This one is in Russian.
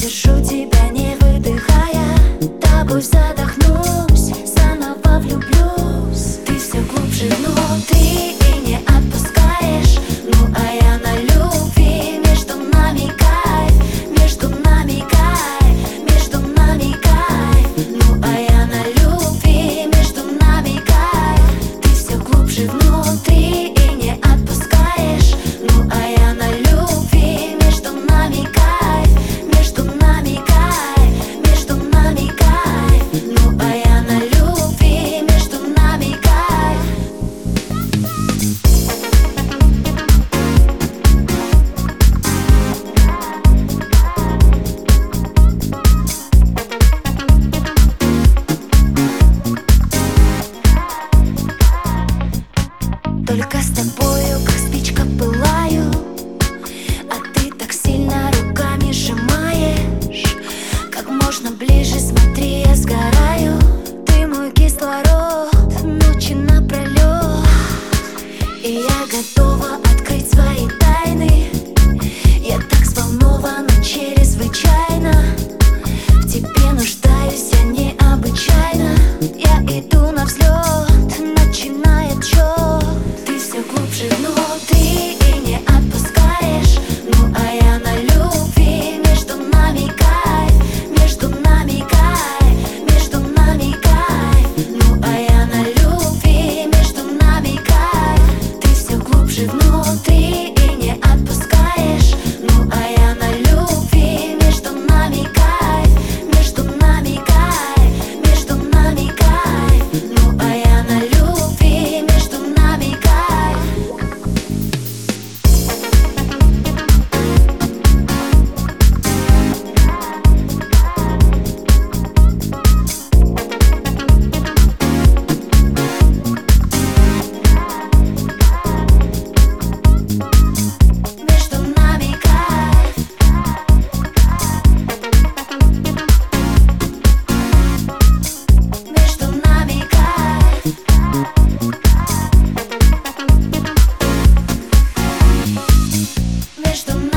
Держу тебя, не выдыхая, тобой задохнусь, заново влюблюсь. Ты все глубже, но ты и не отпускаешь. Ну а я на любви, между нами кайф, между нами кайф, между нами кайф. Ну а я на любви, между нами кайф. Ты все глубже внутри и не отпускаешь. Ну а я на любви, между нами кайф. Только с тобою, как спичка, пылаю, а ты так сильно руками сжимаешь. Как можно ближе, смотри, я сгораю. Ты мой кислород, ночи напролет. И я готова открыть свои тайны. Я так взволнована, чрезвычайно. В тебе нуждаюсь я необычайно. Я иду на взлет. Между нами.